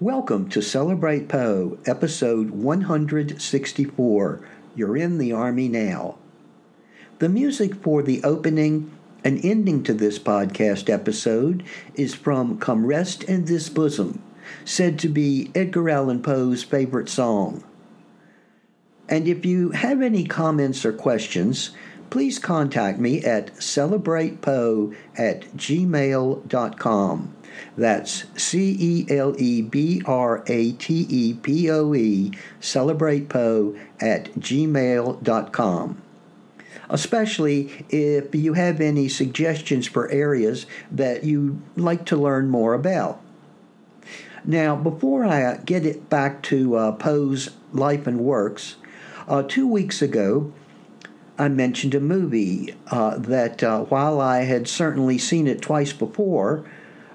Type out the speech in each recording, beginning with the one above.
Welcome to Celebrate Poe, episode 164, You're in the Army Now. The music for the opening and ending to this podcast episode is from Come Rest in This Bosom, said to be Edgar Allan Poe's favorite song. And if you have any comments or questions, please contact me at celebratepoe@gmail.com. That's CelebratePoe, celebratepoe@gmail.com. Especially if you have any suggestions for areas that you'd like to learn more about. Now, before I get it back to Poe's life and works, 2 weeks ago, I mentioned a movie that while I had certainly seen it twice before,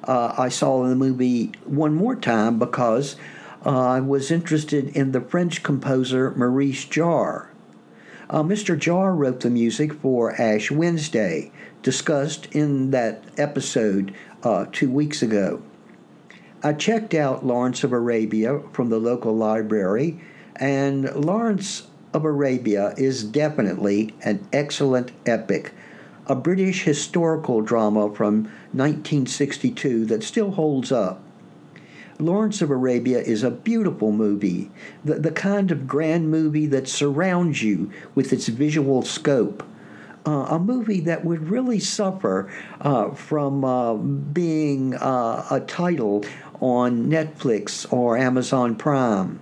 I saw the movie one more time because I was interested in the French composer Maurice Jarre. Mr. Jarre wrote the music for Ash Wednesday, discussed in that episode 2 weeks ago. I checked out Lawrence of Arabia from the local library, and Lawrence of Arabia is definitely an excellent epic, a British historical drama from 1962 that still holds up. Lawrence of Arabia is a beautiful movie, the kind of grand movie that surrounds you with its visual scope, a movie that would really suffer from being a title on Netflix or Amazon Prime.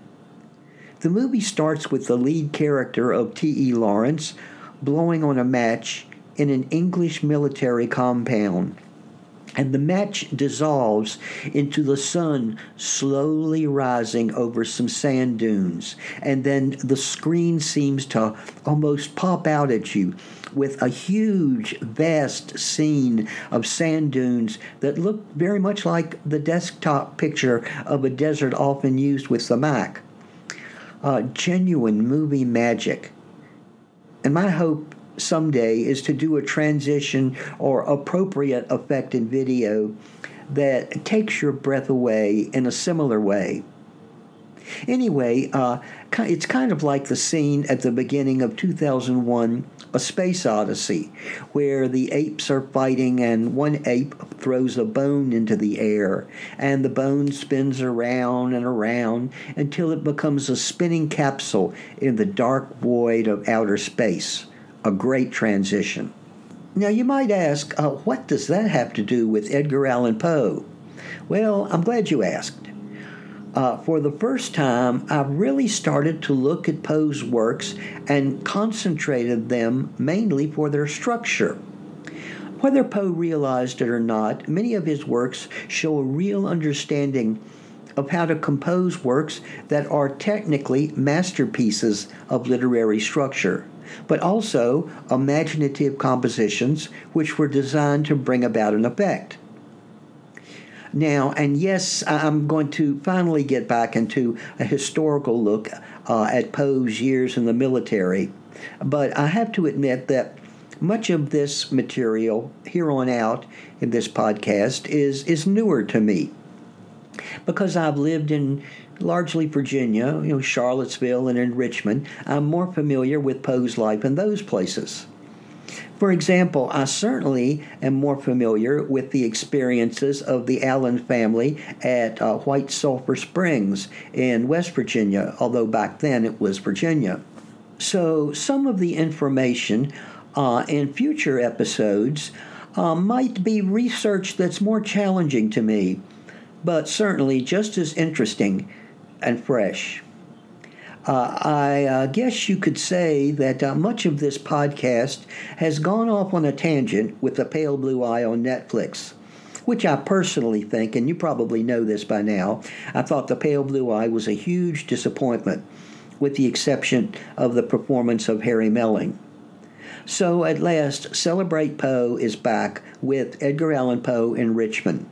The movie starts with the lead character of T.E. Lawrence blowing on a match in an English military compound, and the match dissolves into the sun slowly rising over some sand dunes, and then the screen seems to almost pop out at you with a huge, vast scene of sand dunes that look very much like the desktop picture of a desert often used with the Mac. Genuine movie magic. And my hope someday is to do a transition or appropriate effect in video that takes your breath away in a similar way. Anyway, it's kind of like the scene at the beginning of 2001: A Space Odyssey, where the apes are fighting and one ape throws a bone into the air, and the bone spins around and around until it becomes a spinning capsule in the dark void of outer space. A great transition. Now you might ask, what does that have to do with Edgar Allan Poe? Well, I'm glad you asked. For the first time, I really started to look at Poe's works and concentrated them mainly for their structure. Whether Poe realized it or not, many of his works show a real understanding of how to compose works that are technically masterpieces of literary structure, but also imaginative compositions which were designed to bring about an effect. Now, and yes, I'm going to finally get back into a historical look at Poe's years in the military, but I have to admit that much of this material here on out in this podcast is newer to me, because I've lived in largely Virginia, Charlottesville and in Richmond. I'm more familiar with Poe's life in those places. For example, I certainly am more familiar with the experiences of the Allen family at White Sulphur Springs in West Virginia, although back then it was Virginia. So some of the information in future episodes might be research that's more challenging to me, but certainly just as interesting and fresh. I guess you could say that much of this podcast has gone off on a tangent with The Pale Blue Eye on Netflix, which I personally think, and you probably know this by now, I thought The Pale Blue Eye was a huge disappointment, with the exception of the performance of Harry Melling. So at last, Celebrate Poe is back with Edgar Allan Poe in Richmond.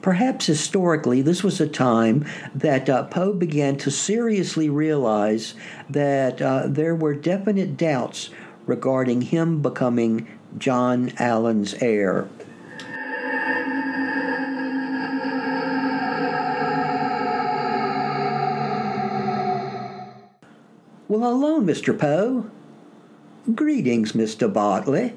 Perhaps historically, this was a time that Poe began to seriously realize that there were definite doubts regarding him becoming John Allen's heir. "Well, hello, Mr. Poe." "Greetings, Mr. Bartley.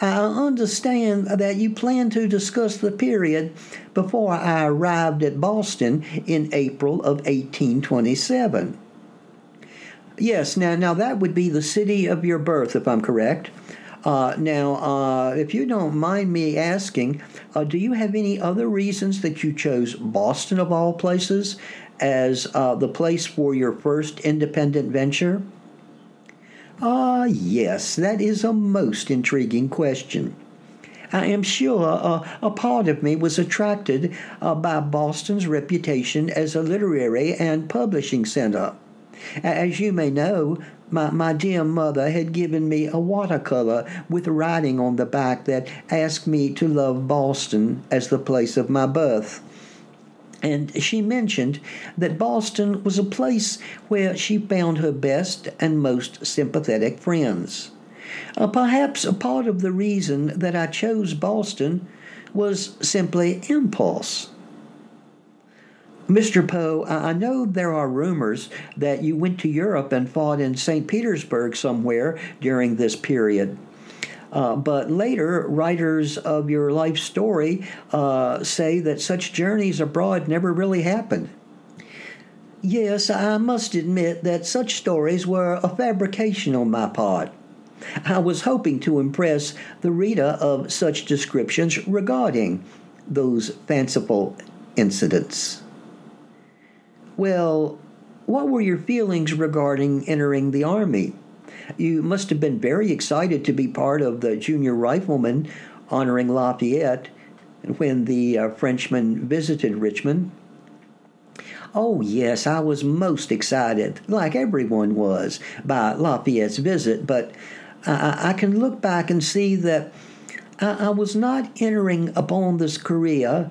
I understand that you plan to discuss the period before I arrived at Boston in April of 1827. Yes, now that would be the city of your birth, if I'm correct. If you don't mind me asking, do you have any other reasons that you chose Boston, of all places, as the place for your first independent venture?" "Ah, yes, that is a most intriguing question. I am sure a part of me was attracted by Boston's reputation as a literary and publishing center. As you may know, my dear mother had given me a watercolor with writing on the back that asked me to love Boston as the place of my birth. And she mentioned that Boston was a place where she found her best and most sympathetic friends. Perhaps a part of the reason that I chose Boston was simply impulse." "Mr. Poe, I know there are rumors that you went to Europe and fought in St. Petersburg somewhere during this period. But later, writers of your life story say that such journeys abroad never really happened." "Yes, I must admit that such stories were a fabrication on my part. I was hoping to impress the reader of such descriptions regarding those fanciful incidents." "Well, what were your feelings regarding entering the Army? You must have been very excited to be part of the Junior Riflemen honoring Lafayette when the Frenchmen visited Richmond." "Oh, yes, I was most excited, like everyone was, by Lafayette's visit, but I can look back and see that I was not entering upon this career,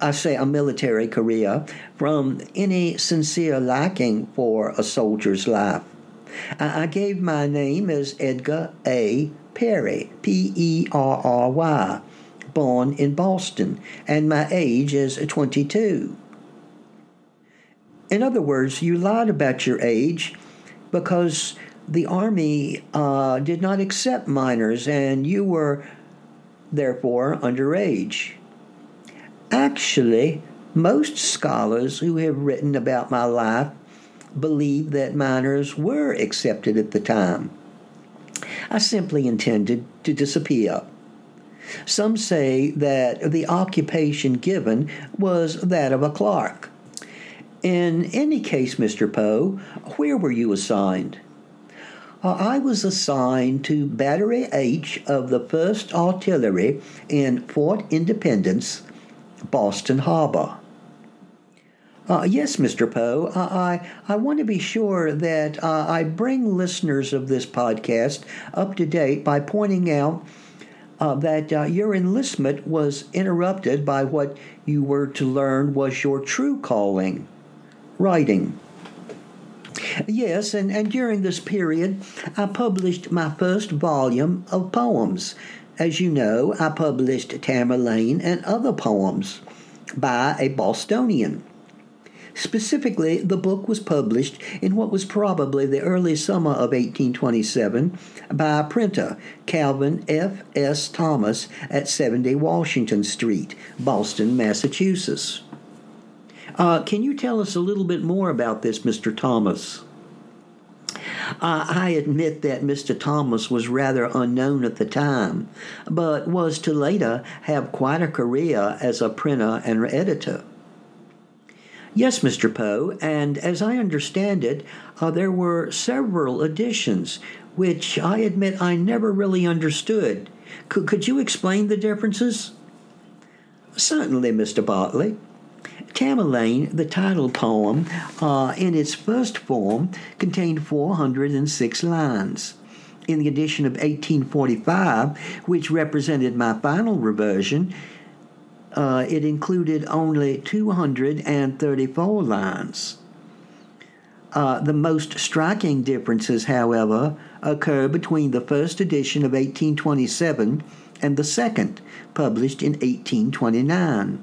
I say a military career, from any sincere liking for a soldier's life. I gave my name as Edgar A. Perry, P-E-R-R-Y, born in Boston, and my age is 22. "In other words, you lied about your age because the Army did not accept minors and you were, therefore, underage." "Actually, most scholars who have written about my life believe that minors were accepted at the time. I simply intended to disappear. Some say that the occupation given was that of a clerk. In any case, Mr. Poe, where were you assigned?" "I was assigned to Battery H of the First Artillery in Fort Independence, Boston Harbor." "Yes, Mr. Poe, I want to be sure that I bring listeners of this podcast up to date by pointing out that your enlistment was interrupted by what you were to learn was your true calling, writing." "Yes, and during this period, I published my first volume of poems. As you know, I published Tamerlane and Other Poems by a Bostonian. Specifically, the book was published in what was probably the early summer of 1827 by a printer, Calvin F. S. Thomas, at 70 Washington Street, Boston, Massachusetts." Can you tell us a little bit more about this, Mr. Thomas? I admit that Mr. Thomas was rather unknown at the time, but was to later have quite a career as a printer and editor. "Yes, Mr. Poe, and as I understand it, there were several editions, which I admit I never really understood. Could you explain the differences?" "Certainly, Mr. Bartley. Tamerlane, the title poem, in its first form, contained 406 lines. In the edition of 1845, which represented my final reversion, it included only 234 lines. The most striking differences, however, occur between the first edition of 1827 and the second, published in 1829.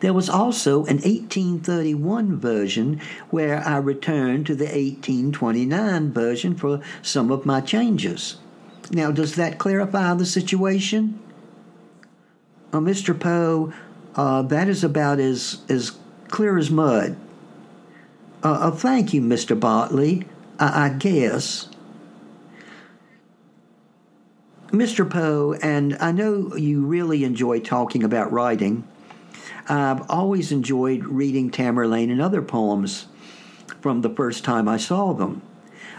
There was also an 1831 version where I returned to the 1829 version for some of my changes. Now, does that clarify the situation? Mr. Poe, that is about as clear as mud. Thank you, Mr. Bartley, I guess. Mr. Poe, and I know you really enjoy talking about writing. I've always enjoyed reading Tamerlane and other poems from the first time I saw them.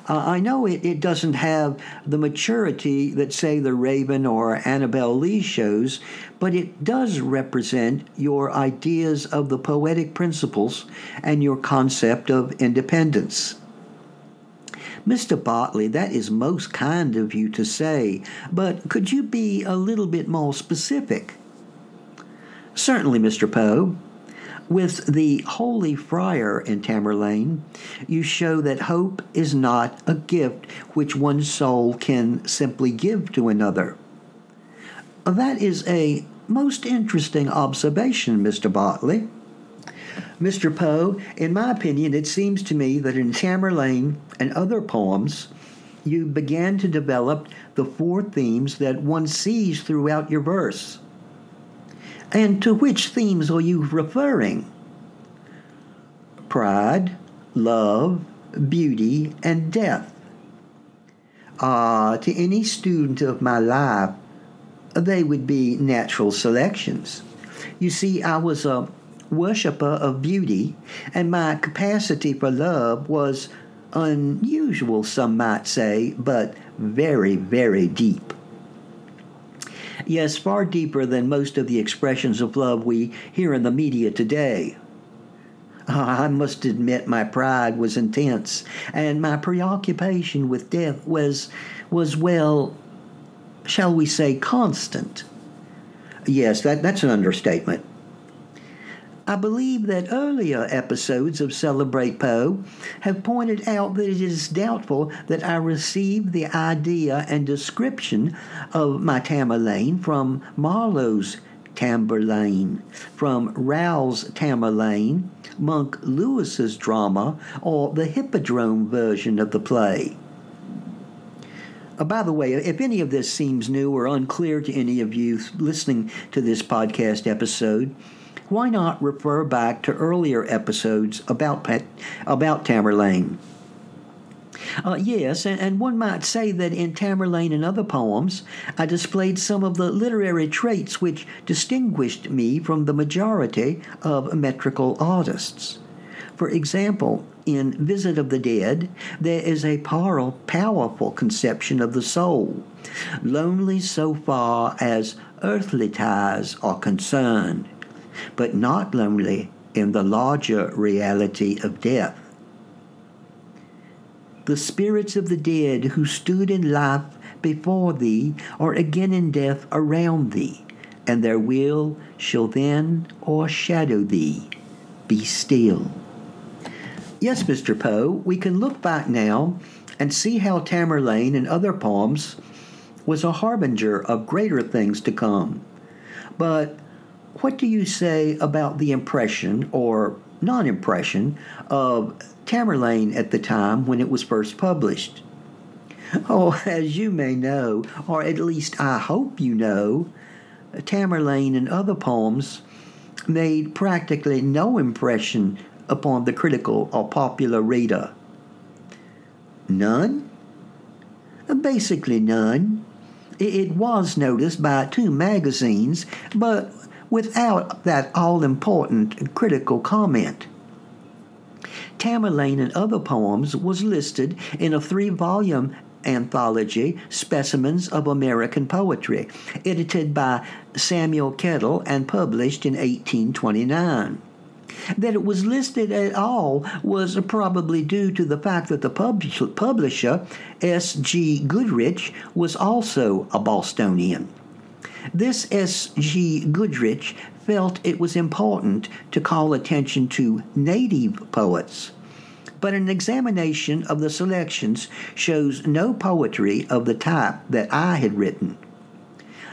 I know it doesn't have the maturity that, say, The Raven or Annabel Lee shows, but it does represent your ideas of the poetic principles and your concept of independence. Mr. Bartley, that is most kind of you to say, but could you be a little bit more specific? Certainly, Mr. Poe. With the Holy Friar in Tamerlane, you show that hope is not a gift which one soul can simply give to another. That is a most interesting observation, Mr. Bartley. Mr. Poe, in my opinion, it seems to me that in Tamerlane and other poems, you began to develop the four themes that one sees throughout your verse. And to which themes are you referring? Pride, love, beauty, and death. To any student of my life, they would be natural selections. You see, I was a worshiper of beauty, and my capacity for love was unusual, some might say, but very, very deep. Yes, far deeper than most of the expressions of love we hear in the media today. I must admit my pride was intense, and my preoccupation with death was well, shall we say, constant. Yes, that's an understatement. I believe that earlier episodes of Celebrate Poe have pointed out that it is doubtful that I received the idea and description of my Tamerlane from Marlowe's Tamerlane, from Rowe's Tamerlane, Monk Lewis's drama, or the Hippodrome version of the play. By the way, if any of this seems new or unclear to any of you listening to this podcast episode, why not refer back to earlier episodes about Tamerlane? Yes, and one might say that in Tamerlane and other poems, I displayed some of the literary traits which distinguished me from the majority of metrical artists. For example, in Visit of the Dead, there is a powerful conception of the soul, lonely so far as earthly ties are concerned, but not lonely in the larger reality of death. The spirits of the dead who stood in life before thee are again in death around thee, and their will shall then o'ershadow thee. Be still. Yes, Mr. Poe, we can look back now and see how Tamerlane and other poems was a harbinger of greater things to come. But what do you say about the impression or non-impression of Tamerlane at the time when it was first published? Oh, as you may know, or at least I hope you know, Tamerlane and other poems made practically no impression upon the critical or popular reader. None? Basically none. It was noticed by two magazines, but without that all-important critical comment. Tamerlane and other poems was listed in a 3-volume anthology, Specimens of American Poetry, edited by Samuel Kettle and published in 1829. That it was listed at all was probably due to the fact that the publisher, S.G. Goodrich, was also a Bostonian. This S.G. Goodrich felt it was important to call attention to native poets, but an examination of the selections shows no poetry of the type that I had written.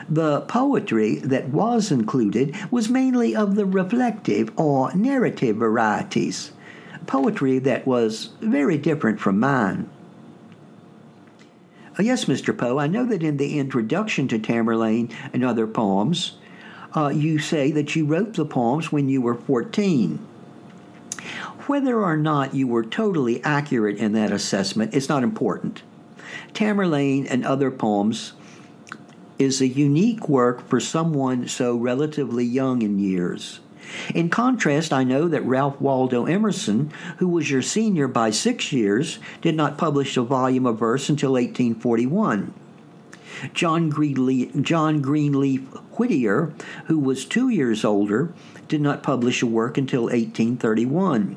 The poetry that was included was mainly of the reflective or narrative varieties, poetry that was very different from mine. Yes, Mr. Poe, I know that in the introduction to Tamerlane and Other Poems, you say that you wrote the poems when you were 14. Whether or not you were totally accurate in that assessment is not important. Tamerlane and Other Poems is a unique work for someone so relatively young in years. In contrast, I know that Ralph Waldo Emerson, who was your senior by 6 years, did not publish a volume of verse until 1841. John Greenleaf Whittier, who was 2 years older, did not publish a work until 1831.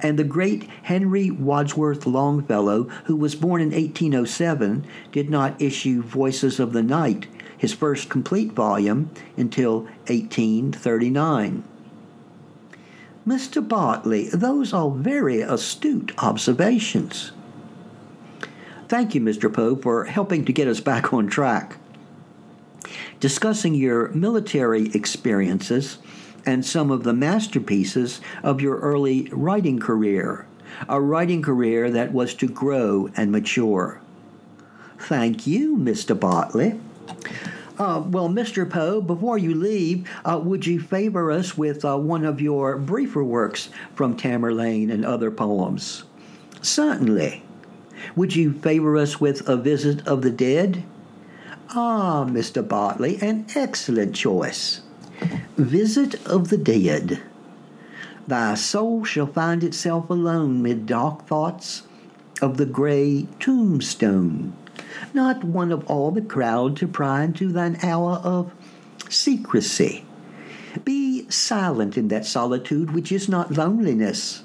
And the great Henry Wadsworth Longfellow, who was born in 1807, did not issue Voices of the Night, his first complete volume, until 1839. Mr. Bartley, those are very astute observations. Thank you, Mr. Poe, for helping to get us back on track. Discussing your military experiences and some of the masterpieces of your early writing career, a writing career that was to grow and mature. Thank you, Mr. Bartley. Well, Mr. Poe, before you leave, would you favor us with one of your briefer works from Tamerlane and Other Poems? Certainly. Would you favor us with A Visit of the Dead? Ah, Mr. Bartley, an excellent choice. Visit of the Dead. Thy soul shall find itself alone mid dark thoughts of the grey tombstone, not one of all the crowd to pry into thine hour of secrecy. Be silent in that solitude which is not loneliness.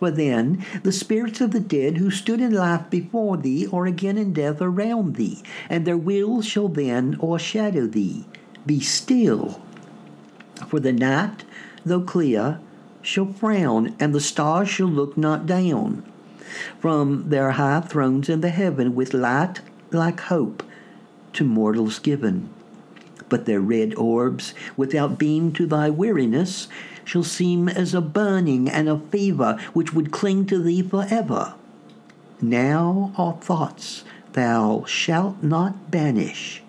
For then the spirits of the dead who stood in life before thee are again in death around thee, and their will shall then o'ershadow thee. Be still. For the night, though clear, shall frown, and the stars shall look not down from their high thrones in the heaven with light like hope to mortals given. But their red orbs, without beam to thy weariness, shall seem as a burning and a fever which would cling to thee forever. Now are thoughts thou shalt not banish.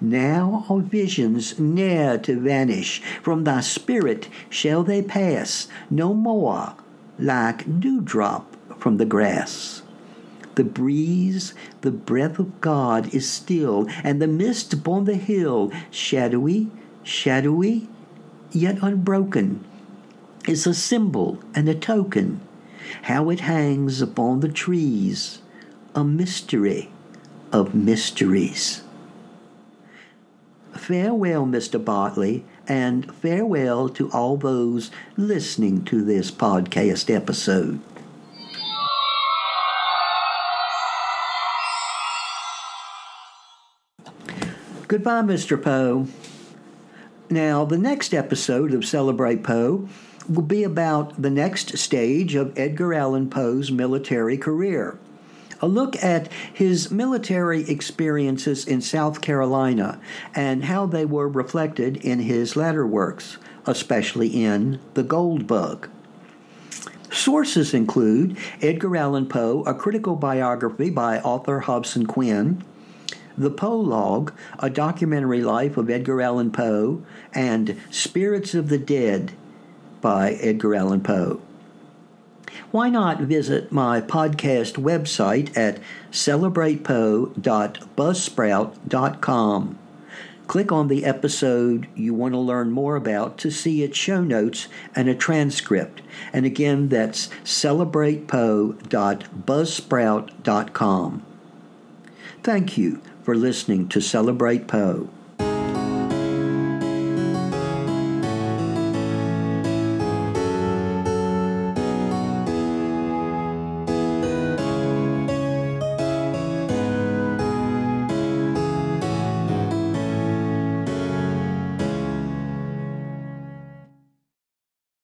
Now are visions ne'er to vanish. From thy spirit shall they pass, no more like dewdrop from the grass. The breeze, the breath of God is still, and the mist upon the hill, shadowy, shadowy, yet unbroken, is a symbol and a token. How it hangs upon the trees, a mystery of mysteries. Farewell, Mr. Bartley, and farewell to all those listening to this podcast episode. Goodbye, Mr. Poe. Now, the next episode of Celebrate Poe will be about the next stage of Edgar Allan Poe's military career. A look at his military experiences in South Carolina and how they were reflected in his latter works, especially in The Gold Bug. Sources include Edgar Allan Poe, a critical biography by author Hobson Quinn, The Poelogue, a documentary life of Edgar Allan Poe, and Spirits of the Dead by Edgar Allan Poe. Why not visit my podcast website at CelebratePoe.Buzzsprout.com. Click on the episode you want to learn more about to see its show notes and a transcript. And again, that's CelebratePoe.Buzzsprout.com. Thank you for listening to Celebrate Poe.